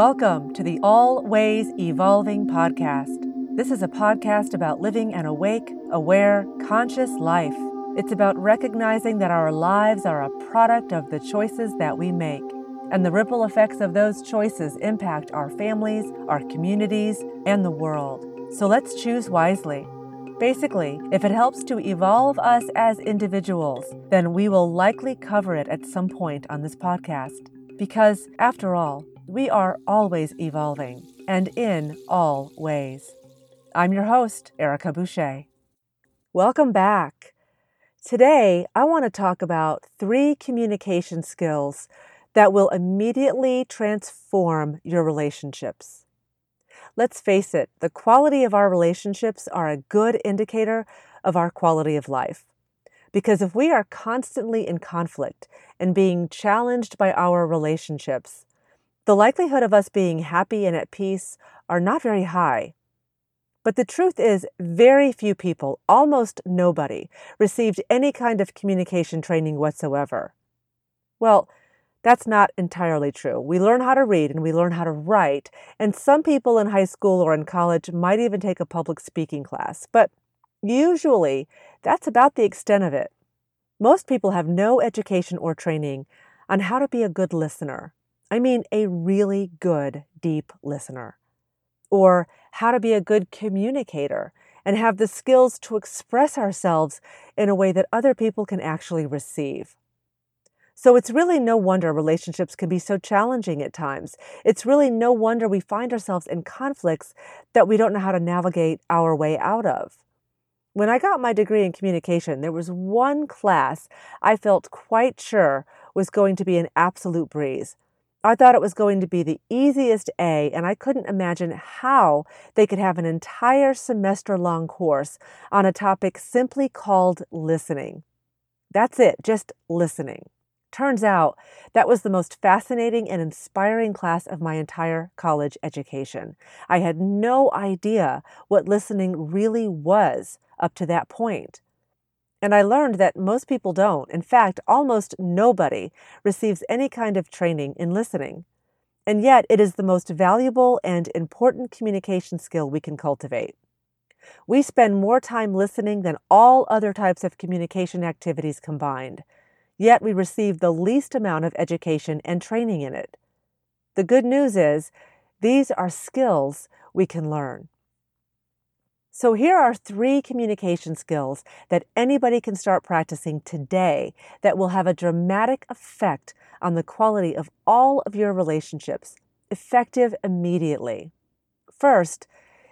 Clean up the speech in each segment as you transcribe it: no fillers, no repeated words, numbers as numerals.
Welcome to the Always Evolving podcast. This is a podcast about living an awake, aware, conscious life. It's about recognizing that our lives are a product of the choices that we make, and the ripple effects of those choices impact our families, our communities, and the world. So let's choose wisely. Basically, if it helps to evolve us as individuals, then we will likely cover it at some point on this podcast. Because, after all, we are always evolving, and in all ways. I'm your host, Erica Boucher. Welcome back. Today, I want to talk about 3 communication skills that will immediately transform your relationships. Let's face it, the quality of our relationships are a good indicator of our quality of life. Because if we are constantly in conflict and being challenged by our relationships, the likelihood of us being happy and at peace are not very high. But the truth is, very few people, almost nobody, received any kind of communication training whatsoever. Well, that's not entirely true. We learn how to read and we learn how to write, and some people in high school or in college might even take a public speaking class. But usually, that's about the extent of it. Most people have no education or training on how to be a good listener. I mean, a really good, deep listener. Or how to be a good communicator and have the skills to express ourselves in a way that other people can actually receive. So it's really no wonder relationships can be so challenging at times. It's really no wonder we find ourselves in conflicts that we don't know how to navigate our way out of. When I got my degree in communication, there was one class I felt quite sure was going to be an absolute breeze. I thought it was going to be the easiest A, and I couldn't imagine how they could have an entire semester-long course on a topic simply called listening. That's it, just listening. Turns out that was the most fascinating and inspiring class of my entire college education. I had no idea what listening really was up to that point. And I learned that most people don't. In fact, almost nobody receives any kind of training in listening. And yet, it is the most valuable and important communication skill we can cultivate. We spend more time listening than all other types of communication activities combined. Yet, we receive the least amount of education and training in it. The good news is, these are skills we can learn. So here are 3 communication skills that anybody can start practicing today that will have a dramatic effect on the quality of all of your relationships, effective immediately. First,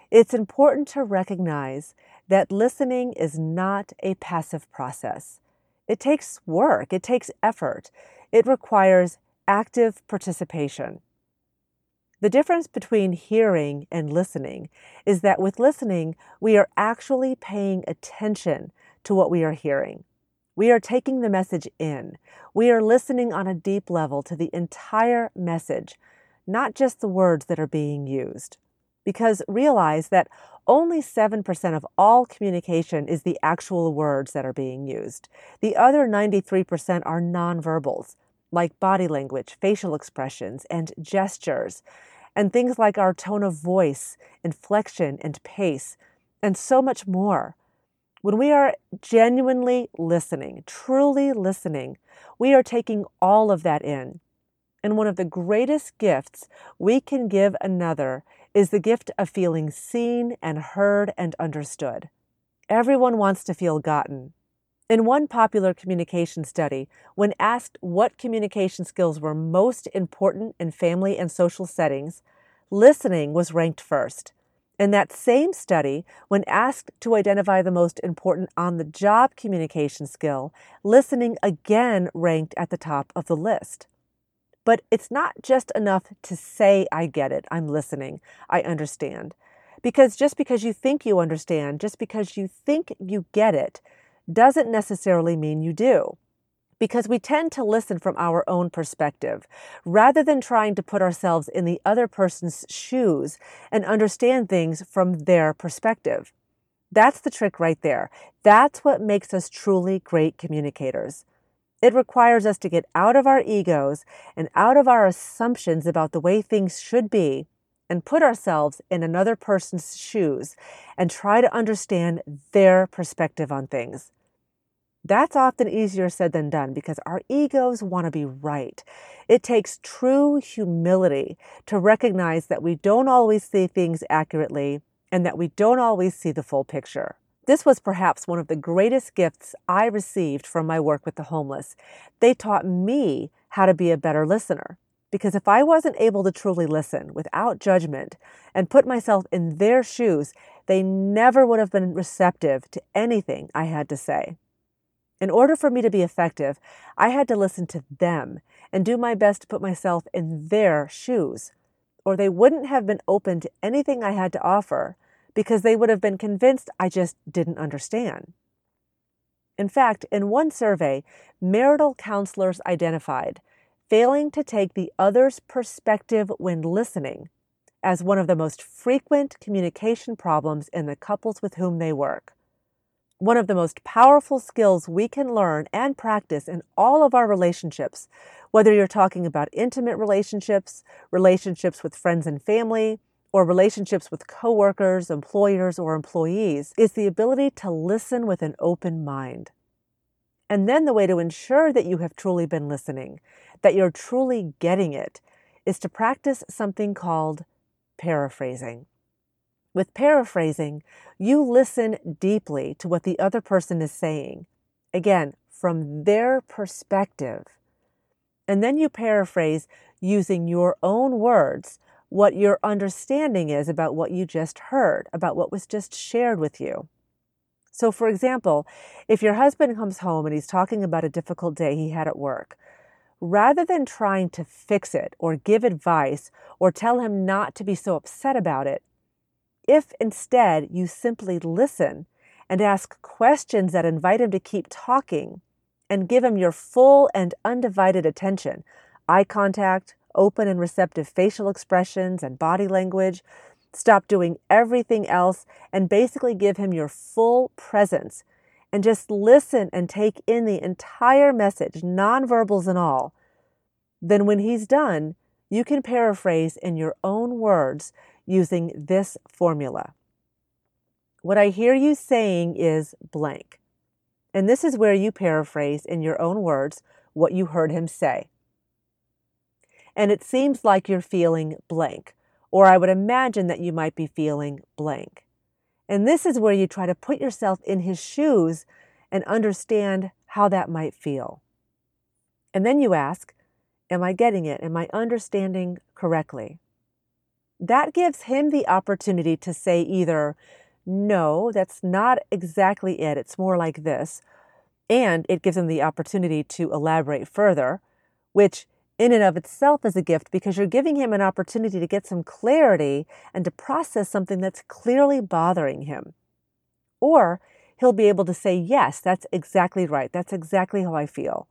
it's important to recognize that listening is not a passive process. It takes work, it takes effort, it requires active participation. The difference between hearing and listening is that with listening, we are actually paying attention to what we are hearing. We are taking the message in. We are listening on a deep level to the entire message, not just the words that are being used. Because realize that only 7% of all communication is the actual words that are being used. The other 93% are nonverbals, like body language, facial expressions, and gestures, and things like our tone of voice, inflection, and pace, and so much more. When we are genuinely listening, truly listening, we are taking all of that in. And one of the greatest gifts we can give another is the gift of feeling seen and heard and understood. Everyone wants to feel gotten. In one popular communication study, when asked what communication skills were most important in family and social settings, listening was ranked first. In that same study, when asked to identify the most important on-the-job communication skill, listening again ranked at the top of the list. But it's not just enough to say, I get it, I'm listening, I understand. Because just because you think you understand, just because you think you get it, doesn't necessarily mean you do, because we tend to listen from our own perspective, rather than trying to put ourselves in the other person's shoes and understand things from their perspective. That's the trick right there. That's what makes us truly great communicators. It requires us to get out of our egos and out of our assumptions about the way things should be and put ourselves in another person's shoes and try to understand their perspective on things. That's often easier said than done because our egos want to be right. It takes true humility to recognize that we don't always see things accurately and that we don't always see the full picture. This was perhaps one of the greatest gifts I received from my work with the homeless. They taught me how to be a better listener, because if I wasn't able to truly listen without judgment and put myself in their shoes, they never would have been receptive to anything I had to say. In order for me to be effective, I had to listen to them and do my best to put myself in their shoes, or they wouldn't have been open to anything I had to offer, because they would have been convinced I just didn't understand. In fact, in one survey, marital counselors identified failing to take the other's perspective when listening as one of the most frequent communication problems in the couples with whom they work. One of the most powerful skills we can learn and practice in all of our relationships, whether you're talking about intimate relationships, relationships with friends and family, or relationships with coworkers, employers, or employees, is the ability to listen with an open mind. And then the way to ensure that you have truly been listening, that you're truly getting it, is to practice something called paraphrasing. With paraphrasing, you listen deeply to what the other person is saying, again, from their perspective. And then you paraphrase using your own words what your understanding is about what you just heard, about what was just shared with you. So for example, if your husband comes home and he's talking about a difficult day he had at work, rather than trying to fix it or give advice or tell him not to be so upset about it, if instead you simply listen and ask questions that invite him to keep talking and give him your full and undivided attention, eye contact, open and receptive facial expressions and body language. Stop doing everything else and basically give him your full presence and just listen and take in the entire message, nonverbals and all. Then when he's done, you can paraphrase in your own words using this formula. What I hear you saying is blank. And this is where you paraphrase in your own words what you heard him say. And it seems like you're feeling blank, or I would imagine that you might be feeling blank. And this is where you try to put yourself in his shoes and understand how that might feel. And then you ask, am I getting it? Am I understanding correctly? That gives him the opportunity to say either, no, that's not exactly it, it's more like this, and it gives him the opportunity to elaborate further, which in and of itself is a gift because you're giving him an opportunity to get some clarity and to process something that's clearly bothering him. Or he'll be able to say, yes, that's exactly right. That's exactly how I feel.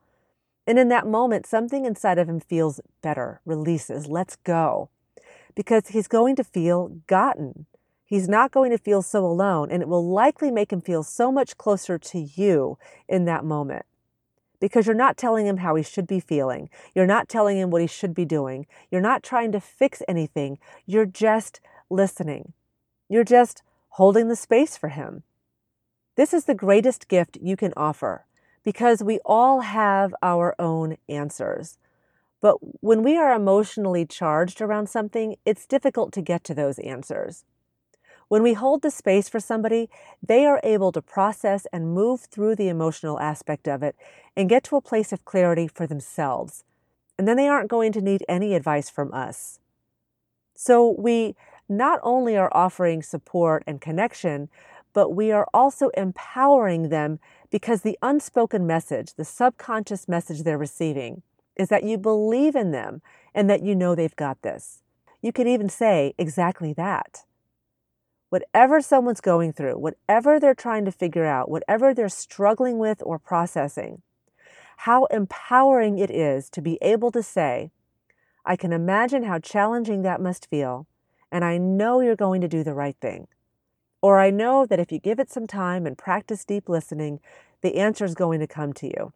And in that moment, something inside of him feels better, releases, lets go, because he's going to feel gotten. He's not going to feel so alone, and it will likely make him feel so much closer to you in that moment. Because you're not telling him how he should be feeling. You're not telling him what he should be doing. You're not trying to fix anything. You're just listening. You're just holding the space for him. This is the greatest gift you can offer because we all have our own answers. But when we are emotionally charged around something, it's difficult to get to those answers. When we hold the space for somebody, they are able to process and move through the emotional aspect of it and get to a place of clarity for themselves. And then they aren't going to need any advice from us. So we not only are offering support and connection, but we are also empowering them because the unspoken message, the subconscious message they're receiving, is that you believe in them and that you know they've got this. You could even say exactly that. Whatever someone's going through, whatever they're trying to figure out, whatever they're struggling with or processing, how empowering it is to be able to say, I can imagine how challenging that must feel, and I know you're going to do the right thing. Or I know that if you give it some time and practice deep listening, the answer is going to come to you.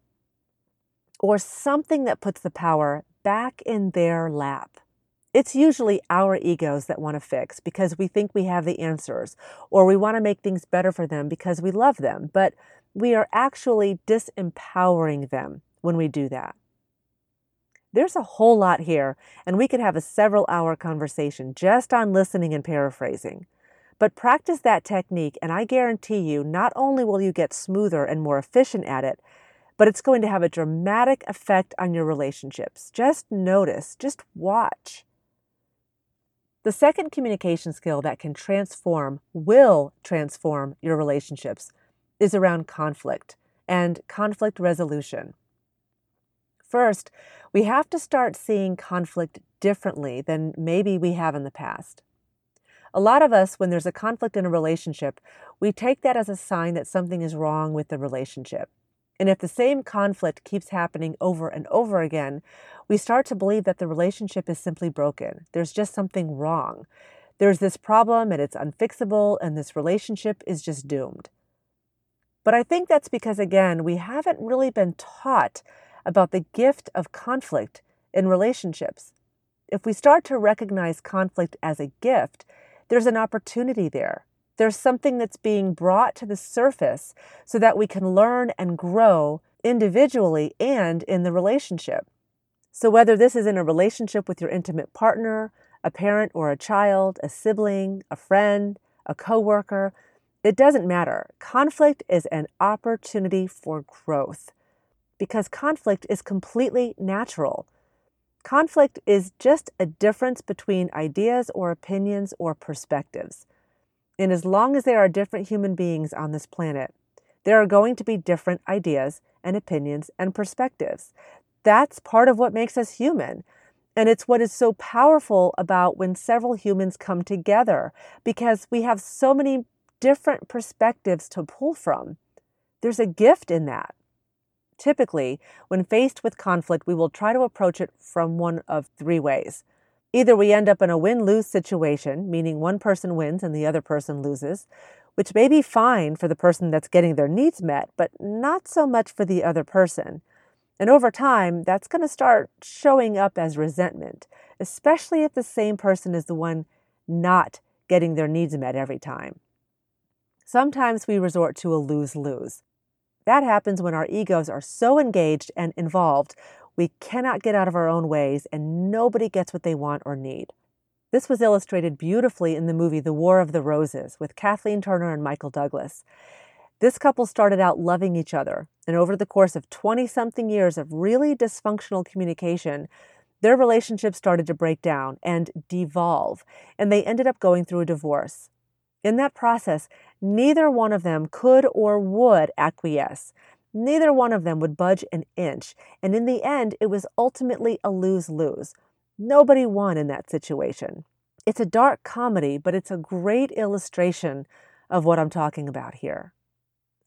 or something that puts the power back in their lap. It's usually our egos that want to fix because we think we have the answers, or we want to make things better for them because we love them, but we are actually disempowering them when we do that. There's a whole lot here, and we could have a several-hour conversation just on listening and paraphrasing. But practice that technique, and I guarantee you, not only will you get smoother and more efficient at it, but it's going to have a dramatic effect on your relationships. Just notice, just watch. The second communication skill that can transform, will transform your relationships, is around conflict and conflict resolution. First, we have to start seeing conflict differently than maybe we have in the past. A lot of us, when there's a conflict in a relationship, we take that as a sign that something is wrong with the relationship. And if the same conflict keeps happening over and over again, we start to believe that the relationship is simply broken. There's just something wrong. There's this problem, and it's unfixable, and this relationship is just doomed. But I think that's because, again, we haven't really been taught about the gift of conflict in relationships. If we start to recognize conflict as a gift, there's an opportunity there. There's something that's being brought to the surface so that we can learn and grow individually and in the relationship. So whether this is in a relationship with your intimate partner, a parent or a child, a sibling, a friend, a coworker, it doesn't matter. Conflict is an opportunity for growth, because conflict is completely natural. Conflict is just a difference between ideas or opinions or perspectives. And as long as there are different human beings on this planet, there are going to be different ideas and opinions and perspectives. That's part of what makes us human. And it's what is so powerful about when several humans come together, because we have so many different perspectives to pull from. There's a gift in that. Typically, when faced with conflict, we will try to approach it from one of three ways. Either we end up in a win-lose situation, meaning one person wins and the other person loses, which may be fine for the person that's getting their needs met, but not so much for the other person. And over time, that's going to start showing up as resentment, especially if the same person is the one not getting their needs met every time. Sometimes we resort to a lose-lose. That happens when our egos are so engaged and involved, we cannot get out of our own ways, and nobody gets what they want or need. This was illustrated beautifully in the movie The War of the Roses with Kathleen Turner and Michael Douglas. This couple started out loving each other, and over the course of 20-something years of really dysfunctional communication, their relationship started to break down and devolve, and they ended up going through a divorce. In that process, neither one of them could or would acquiesce. Neither one of them would budge an inch, and in the end, it was ultimately a lose-lose. Nobody won in that situation. It's a dark comedy, but it's a great illustration of what I'm talking about here.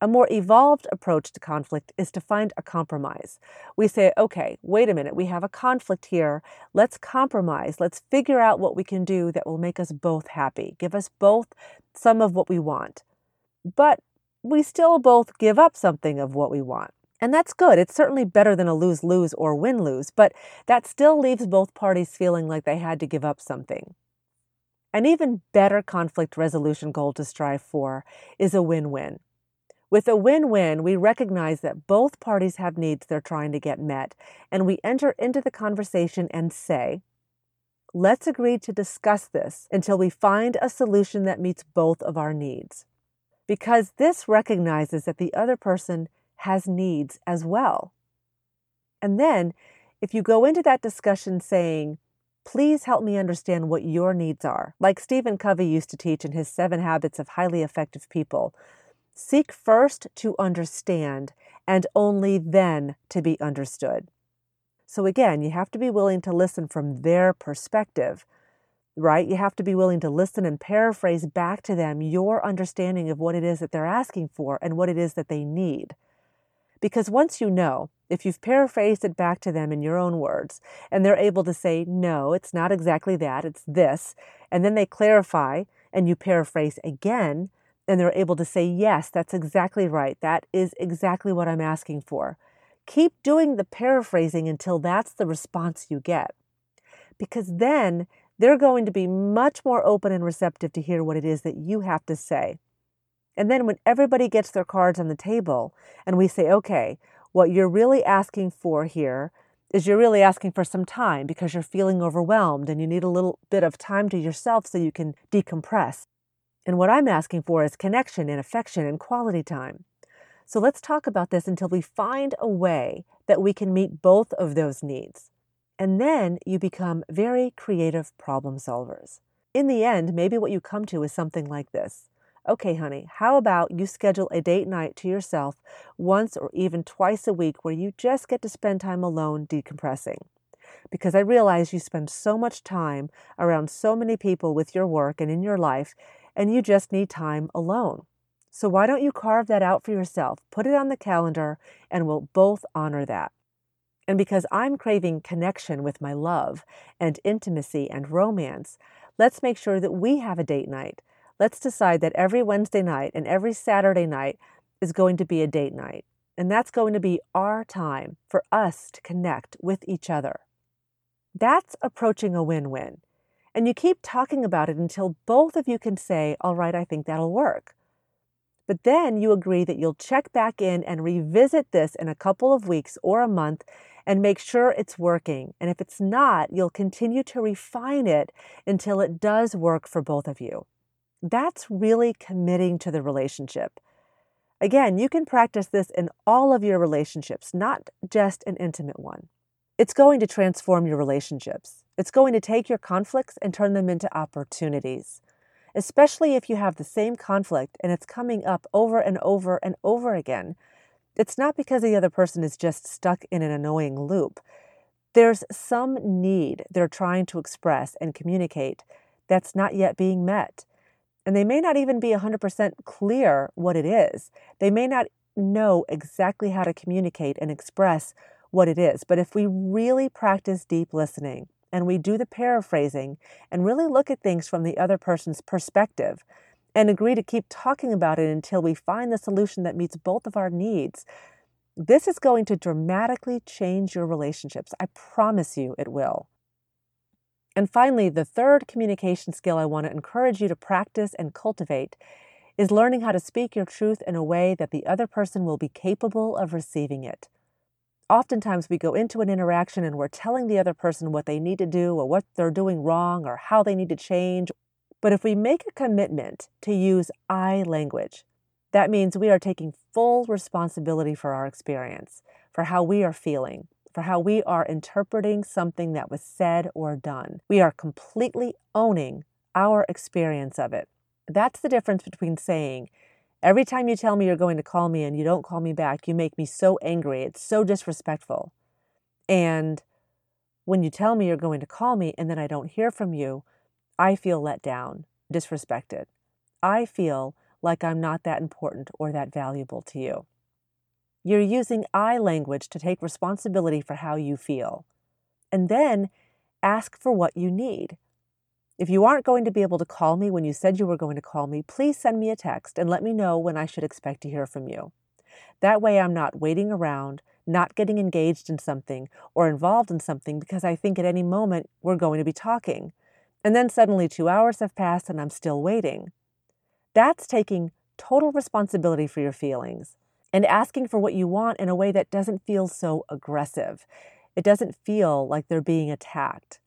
A more evolved approach to conflict is to find a compromise. We say, okay, wait a minute, we have a conflict here. Let's compromise. Let's figure out what we can do that will make us both happy, give us both some of what we want. But we still both give up something of what we want. And that's good. It's certainly better than a lose-lose or win-lose, but that still leaves both parties feeling like they had to give up something. An even better conflict resolution goal to strive for is a win-win. With a win-win, we recognize that both parties have needs they're trying to get met, and we enter into the conversation and say, let's agree to discuss this until we find a solution that meets both of our needs. Because this recognizes that the other person has needs as well. And then, if you go into that discussion saying, please help me understand what your needs are, like Stephen Covey used to teach in his 7 Habits of Highly Effective People, seek first to understand and only then to be understood. So again, you have to be willing to listen from their perspective, right? You have to be willing to listen and paraphrase back to them your understanding of what it is that they're asking for and what it is that they need. Because once you know, if you've paraphrased it back to them in your own words, and they're able to say, no, it's not exactly that, it's this, and then they clarify and you paraphrase again, and they're able to say, yes, that's exactly right, that is exactly what I'm asking for. Keep doing the paraphrasing until that's the response you get. Because then they're going to be much more open and receptive to hear what it is that you have to say. And then when everybody gets their cards on the table and we say, okay, what you're really asking for here is you're really asking for some time because you're feeling overwhelmed and you need a little bit of time to yourself so you can decompress. And what I'm asking for is connection and affection and quality time. So let's talk about this until we find a way that we can meet both of those needs. And then you become very creative problem solvers. In the end, maybe what you come to is something like this. Okay, honey, how about you schedule a date night to yourself once or even twice a week where you just get to spend time alone decompressing? Because I realize you spend so much time around so many people with your work and in your life, and you just need time alone. So why don't you carve that out for yourself, put it on the calendar, and we'll both honor that. And because I'm craving connection with my love and intimacy and romance, let's make sure that we have a date night. Let's decide that every Wednesday night and every Saturday night is going to be a date night. And that's going to be our time for us to connect with each other. That's approaching a win-win. And you keep talking about it until both of you can say, all right, I think that'll work. But then you agree that you'll check back in and revisit this in a couple of weeks or a month and make sure it's working. And if it's not, you'll continue to refine it until it does work for both of you. That's really committing to the relationship. Again, you can practice this in all of your relationships, not just an intimate one. It's going to transform your relationships. It's going to take your conflicts and turn them into opportunities, especially if you have the same conflict and it's coming up over and over and over again. It's not because the other person is just stuck in an annoying loop. There's some need they're trying to express and communicate that's not yet being met. And they may not even be 100% clear what it is. They may not know exactly how to communicate and express what it is. But if we really practice deep listening and we do the paraphrasing and really look at things from the other person's perspective and agree to keep talking about it until we find the solution that meets both of our needs, this is going to dramatically change your relationships. I promise you it will. And finally, the third communication skill I want to encourage you to practice and cultivate is learning how to speak your truth in a way that the other person will be capable of receiving it. Oftentimes we go into an interaction and we're telling the other person what they need to do or what they're doing wrong or how they need to change. But if we make a commitment to use I language, that means we are taking full responsibility for our experience, for how we are feeling, for how we are interpreting something that was said or done. We are completely owning our experience of it. That's the difference between saying, every time you tell me you're going to call me and you don't call me back, you make me so angry, it's so disrespectful. And when you tell me you're going to call me and then I don't hear from you, I feel let down, disrespected. I feel like I'm not that important or that valuable to you. You're using I language to take responsibility for how you feel. And then ask for what you need. If you aren't going to be able to call me when you said you were going to call me, please send me a text and let me know when I should expect to hear from you. That way I'm not waiting around, not getting engaged in something or involved in something because I think at any moment we're going to be talking. And then suddenly 2 hours have passed and I'm still waiting. That's taking total responsibility for your feelings. And asking for what you want in a way that doesn't feel so aggressive. It doesn't feel like they're being attacked.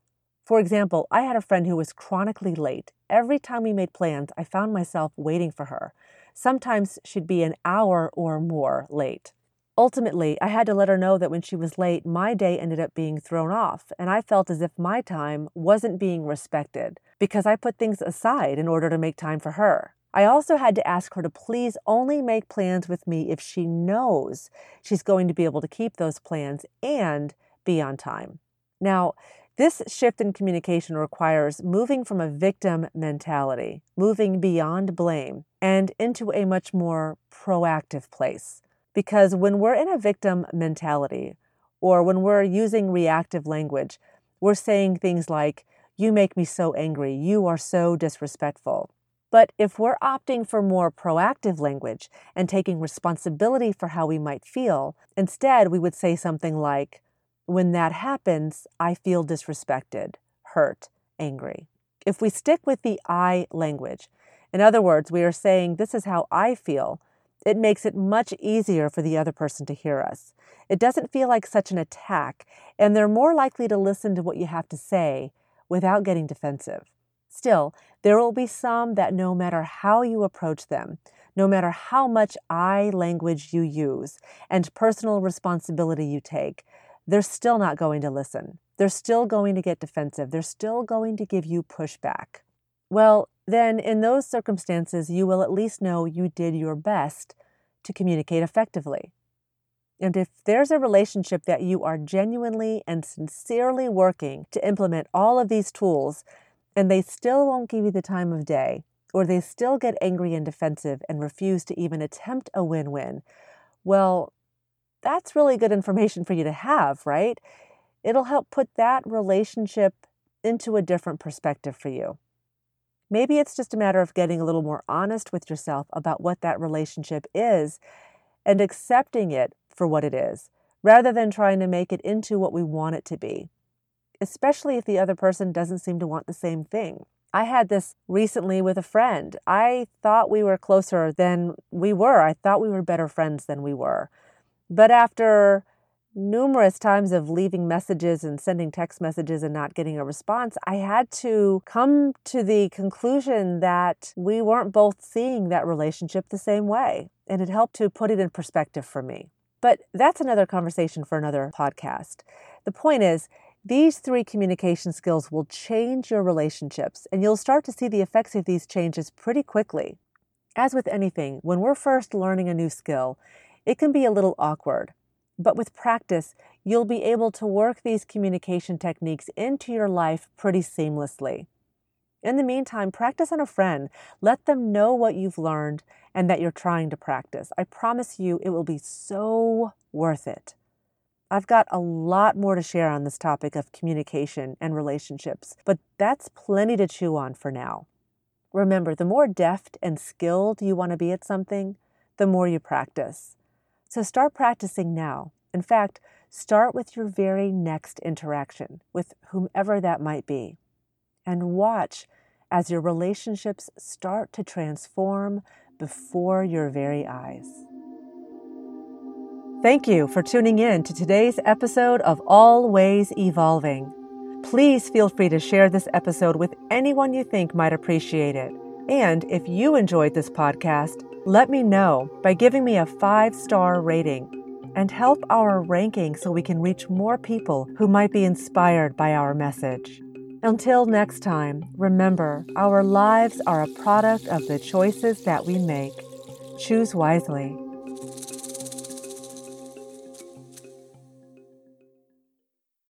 For example, I had a friend who was chronically late. Every time we made plans, I found myself waiting for her. Sometimes she'd be an hour or more late. Ultimately, I had to let her know that when she was late, my day ended up being thrown off, and I felt as if my time wasn't being respected because I put things aside in order to make time for her. I also had to ask her to please only make plans with me if she knows she's going to be able to keep those plans and be on time. Now, this shift in communication requires moving from a victim mentality, moving beyond blame, and into a much more proactive place. Because when we're in a victim mentality, or when we're using reactive language, we're saying things like, you make me so angry, you are so disrespectful. But if we're opting for more proactive language and taking responsibility for how we might feel, instead we would say something like, when that happens, I feel disrespected, hurt, angry. If we stick with the I language, in other words, we are saying, this is how I feel, it makes it much easier for the other person to hear us. It doesn't feel like such an attack, and they're more likely to listen to what you have to say without getting defensive. Still, there will be some that no matter how you approach them, no matter how much I language you use and personal responsibility you take, they're still not going to listen. They're still going to get defensive. They're still going to give you pushback. Well, then in those circumstances, you will at least know you did your best to communicate effectively. And if there's a relationship that you are genuinely and sincerely working to implement all of these tools, and they still won't give you the time of day, or they still get angry and defensive and refuse to even attempt a win-win, well, that's really good information for you to have, right? It'll help put that relationship into a different perspective for you. Maybe it's just a matter of getting a little more honest with yourself about what that relationship is and accepting it for what it is, rather than trying to make it into what we want it to be, especially if the other person doesn't seem to want the same thing. I had this recently with a friend. I thought we were closer than we were. I thought we were better friends than we were. But after numerous times of leaving messages and sending text messages and not getting a response, I had to come to the conclusion that we weren't both seeing that relationship the same way. And it helped to put it in perspective for me. But that's another conversation for another podcast. The point is, these three communication skills will change your relationships, and you'll start to see the effects of these changes pretty quickly. As with anything, when we're first learning a new skill, it can be a little awkward. But with practice, you'll be able to work these communication techniques into your life pretty seamlessly. In the meantime, practice on a friend. Let them know what you've learned and that you're trying to practice. I promise you, it will be so worth it. I've got a lot more to share on this topic of communication and relationships, but that's plenty to chew on for now. Remember, the more deft and skilled you want to be at something, the more you practice. So start practicing now. In fact, start with your very next interaction with whomever that might be. And watch as your relationships start to transform before your very eyes. Thank you for tuning in to today's episode of Always Evolving. Please feel free to share this episode with anyone you think might appreciate it. And if you enjoyed this podcast, let me know by giving me a 5-star rating and help our ranking so we can reach more people who might be inspired by our message. Until next time, remember, our lives are a product of the choices that we make. Choose wisely.